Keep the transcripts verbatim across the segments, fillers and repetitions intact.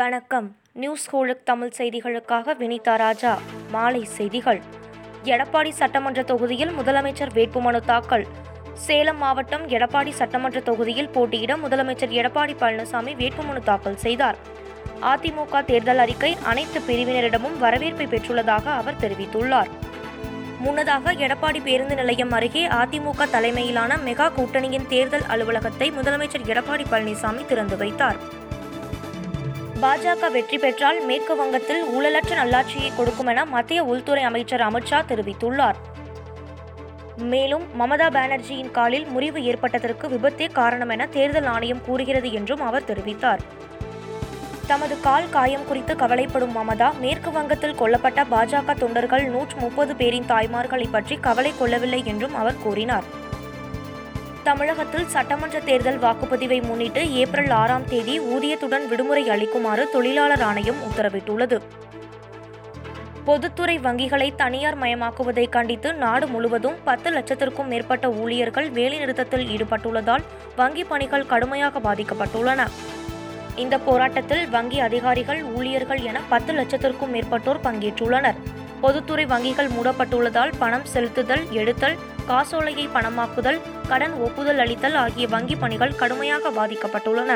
வணக்கம். நியூஸ் ஹோலுக் தமிழ் செய்திகளுக்காக வினிதா ராஜா. மாலை செய்திகள். எடப்பாடி சட்டமன்ற தொகுதியில் முதலமைச்சர் வேட்புமனு தாக்கல். சேலம் மாவட்டம் எடப்பாடி சட்டமன்ற தொகுதியில் போட்டியிட முதலமைச்சர் எடப்பாடி பழனிசாமி வேட்புமனு தாக்கல் செய்தார். அதிமுக தேர்தல் அறிக்கை அனைத்து பிரிவினரிடமும் வரவேற்பை பெற்றுள்ளதாக அவர் தெரிவித்துள்ளார். முன்னதாக எடப்பாடி பேருந்து நிலையம் அருகே அதிமுக தலைமையிலான மெகா கூட்டணியின் தேர்தல் அலுவலகத்தை முதலமைச்சர் எடப்பாடி பழனிசாமி திறந்து வைத்தார். பாஜக வெற்றி பெற்றால் மேற்கு வங்கத்தில் ஊழலற்ற நல்லாட்சியை கொடுக்கும் என மத்திய உள்துறை அமைச்சர் அமித்ஷா தெரிவித்துள்ளார். மேலும் மமதா பானர்ஜியின் காலில் முறிவு ஏற்பட்டதற்கு விபத்தே காரணம் என தேர்தல் ஆணையம் கூறுகிறது என்றும் அவர் தெரிவித்தார். தமது கால் காயம் குறித்து கவலைப்படும் மமதா, மேற்கு வங்கத்தில் கொல்லப்பட்ட பாஜக தொண்டர்கள் நூற்று முப்பது பேரின் தாய்மார்களை பற்றி கவலை கொள்ளவில்லை என்றும் அவர் கூறினார். தமிழகத்தில் சட்டமன்ற தேர்தல் வாக்குப்பதிவை முன்னிட்டு ஏப்ரல் ஆறாம் தேதி ஊதியத்துடன் விடுமுறை அளிக்குமாறு தொழிலாளர் ஆணையம் உத்தரவிட்டுள்ளது. பொதுத்துறை வங்கிகளை தனியார் மயமாக்குவதை கண்டித்து நாடு முழுவதும் பத்து லட்சத்திற்கும் மேற்பட்ட ஊழியர்கள் வேலைநிறுத்தத்தில் ஈடுபட்டுள்ளதால் வங்கி பணிகள் கடுமையாக பாதிக்கப்பட்டுள்ளன. இந்த போராட்டத்தில் வங்கி அதிகாரிகள், ஊழியர்கள் என பத்து லட்சத்திற்கும் மேற்பட்டோர் பங்கேற்றுள்ளனர். பொதுத்துறை வங்கிகள் மூடப்பட்டுள்ளதால் பணம் செலுத்துதல், எடுத்தல், காசோலையை பணமாக்குதல், கடன் ஒப்புதல் அளித்தல் ஆகிய வங்கி பணிகள் கடுமையாக பாதிக்கப்பட்டுள்ளன.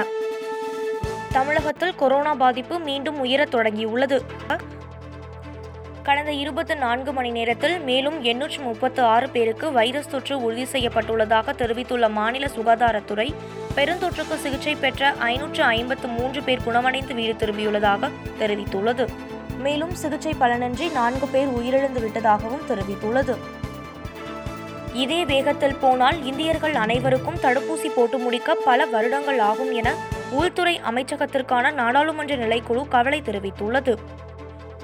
தமிழகத்தில் கொரோனா பாதிப்பு மீண்டும் உயரத் தொடங்கியுள்ளது. கடந்த இருபத்தி நான்கு மணி நேரத்தில் மேலும் எண்ணூற்று முப்பத்து ஆறு பேருக்கு வைரஸ் தொற்று உறுதி செய்யப்பட்டுள்ளதாக தெரிவித்துள்ள மாநில சுகாதாரத்துறை, பெருந்தொற்றுக்கு சிகிச்சை பெற்ற ஐநூற்று ஐம்பத்து மூன்று பேர் குணமடைந்து வீடு திரும்பியுள்ளதாக தெரிவித்துள்ளது. மேலும் சிகிச்சை பலனின்றி நான்கு பேர் உயிரிழந்து விட்டதாகவும் தெரிவித்துள்ளது. இதே வேகத்தில் போனால் இந்தியர்கள் அனைவருக்கும் தடுப்பூசி போட்டு முடிக்க பல வருடங்கள் ஆகும் என உள்துறை அமைச்சகத்திற்கான நாடாளுமன்ற நிலைக்குழு கவலை தெரிவித்துள்ளது.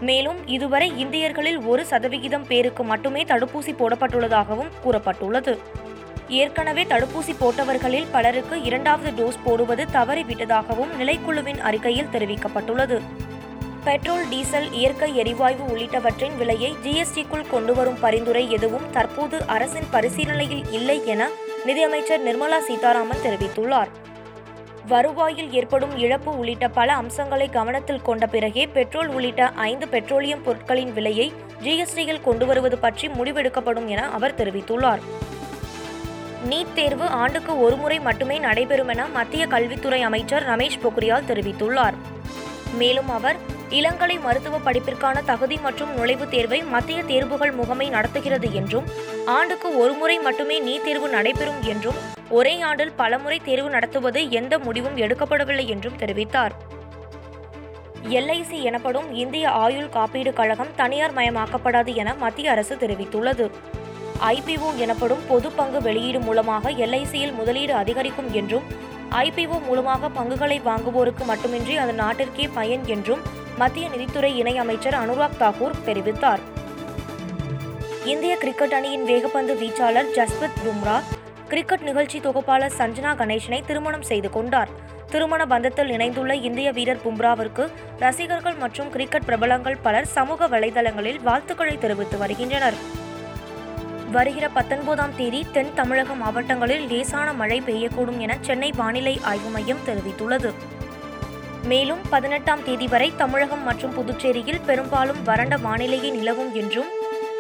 மேலும் இதுவரை இந்தியர்களில் ஒரு சதவிகிதம் பேருக்கு மட்டுமே தடுப்பூசி போடப்பட்டுள்ளதாகவும் கூறப்பட்டுள்ளது. ஏற்கனவே தடுப்பூசி போட்டவர்களில் பலருக்கு இரண்டாவது டோஸ் போடுவது தவறிவிட்டதாகவும் நிலைக்குழுவின் அறிக்கையில் தெரிவிக்கப்பட்டுள்ளது. பெட்ரோல், டீசல், இயற்கை எரிவாயு உள்ளிட்டவற்றின் விலையை ஜிஎஸ்டிக்குள் கொண்டுவரும் பரிந்துரை எதுவும் தற்போது அரசின் பரிசீலனையில் இல்லை என நிதியமைச்சர் நிர்மலா சீதாராமன் தெரிவித்துள்ளார். வருவாயில் ஏற்படும் இழப்பு உள்ளிட்ட பல அம்சங்களை கவனத்தில் கொண்ட பிறகே பெட்ரோல் உள்ளிட்ட ஐந்து பெட்ரோலியம் பொருட்களின் விலையை ஜிஎஸ்டியில் கொண்டு வருவது பற்றி முடிவெடுக்கப்படும் என அவர் தெரிவித்துள்ளார். நீட் தேர்வு ஆண்டுக்கு ஒருமுறை மட்டுமே நடைபெறும் என மத்திய கல்வித்துறை அமைச்சர் ரமேஷ் பொக்ரியால் தெரிவித்துள்ளார். மேலும் அவர், இளங்கலை மருத்துவ படிப்பிற்கான தகுதி மற்றும் நுழைவுத் தேர்வை மத்திய தேர்வுகள் முகமை நடத்துகிறது என்றும், ஆண்டுக்கு ஒருமுறை மட்டுமே நீட் தேர்வு நடைபெறும் என்றும், ஒரே ஆண்டில் பலமுறை தேர்வு நடத்துவது எந்த முடிவும் எடுக்கப்படவில்லை என்றும் தெரிவித்தார். எல்ஐசி எனப்படும் இந்திய ஆயுள் காப்பீடு கழகம் தனியார் மயமாக்கப்படாது என மத்திய அரசு தெரிவித்துள்ளது. ஐபிஓ எனப்படும் பொது பங்கு வெளியீடு மூலமாக எல்ஐசியில் முதலீடு அதிகரிக்கும் என்றும், ஐபிஓ மூலமாக பங்குகளை வாங்குவோருக்கு மட்டுமின்றி அது நாட்டிற்கே பயன் என்றும் மத்திய நிதித்துறை இணையமைச்சர் அனுராக் தாக்கூர் தெரிவித்தார். இந்திய கிரிக்கெட் அணியின் வேகப்பந்து வீச்சாளர் ஜஸ்பிரீத் பும்ரா கிரிக்கெட் நிகழ்ச்சி தொகுப்பாளர் சஞ்சனா கணேசனை திருமணம் செய்து கொண்டார். திருமண பந்தத்தில் இணைந்துள்ள இந்திய வீரர் பும்ராவிற்கு ரசிகர்கள் மற்றும் கிரிக்கெட் பிரபலங்கள் பலர் சமூக வலைதளங்களில் வாழ்த்துக்களை தெரிவித்து வருகின்றனர். வருகிற பத்தொன்பதாம் தேதி தென் தமிழக மாவட்டங்களில் லேசான மழை பெய்யக்கூடும் என சென்னை வானிலை ஆய்வு மையம் தெரிவித்துள்ளது. மேலும் பதினெட்டாம் தேதி வரை தமிழகம் மற்றும் புதுச்சேரியில் பெரும்பாலும் வறண்ட வானிலையே நிலவும் என்றும்,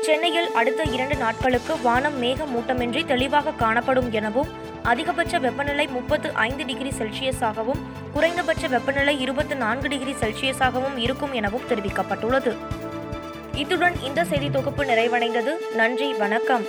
சென்னையில் அடுத்த இரண்டு நாட்களுக்கு வானம் மேக மூட்டமின்றி தெளிவாக காணப்படும் எனவும், அதிகபட்ச வெப்பநிலை முப்பத்து ஐந்து டிகிரி செல்சியஸாகவும் குறைந்தபட்ச வெப்பநிலை இருபத்தி நான்கு டிகிரி செல்சியஸாகவும் இருக்கும் எனவும் தெரிவிக்கப்பட்டுள்ளது. இத்துடன் இந்த செய்தி தொகுப்பு நிறைவடைந்தது. நன்றி, வணக்கம்.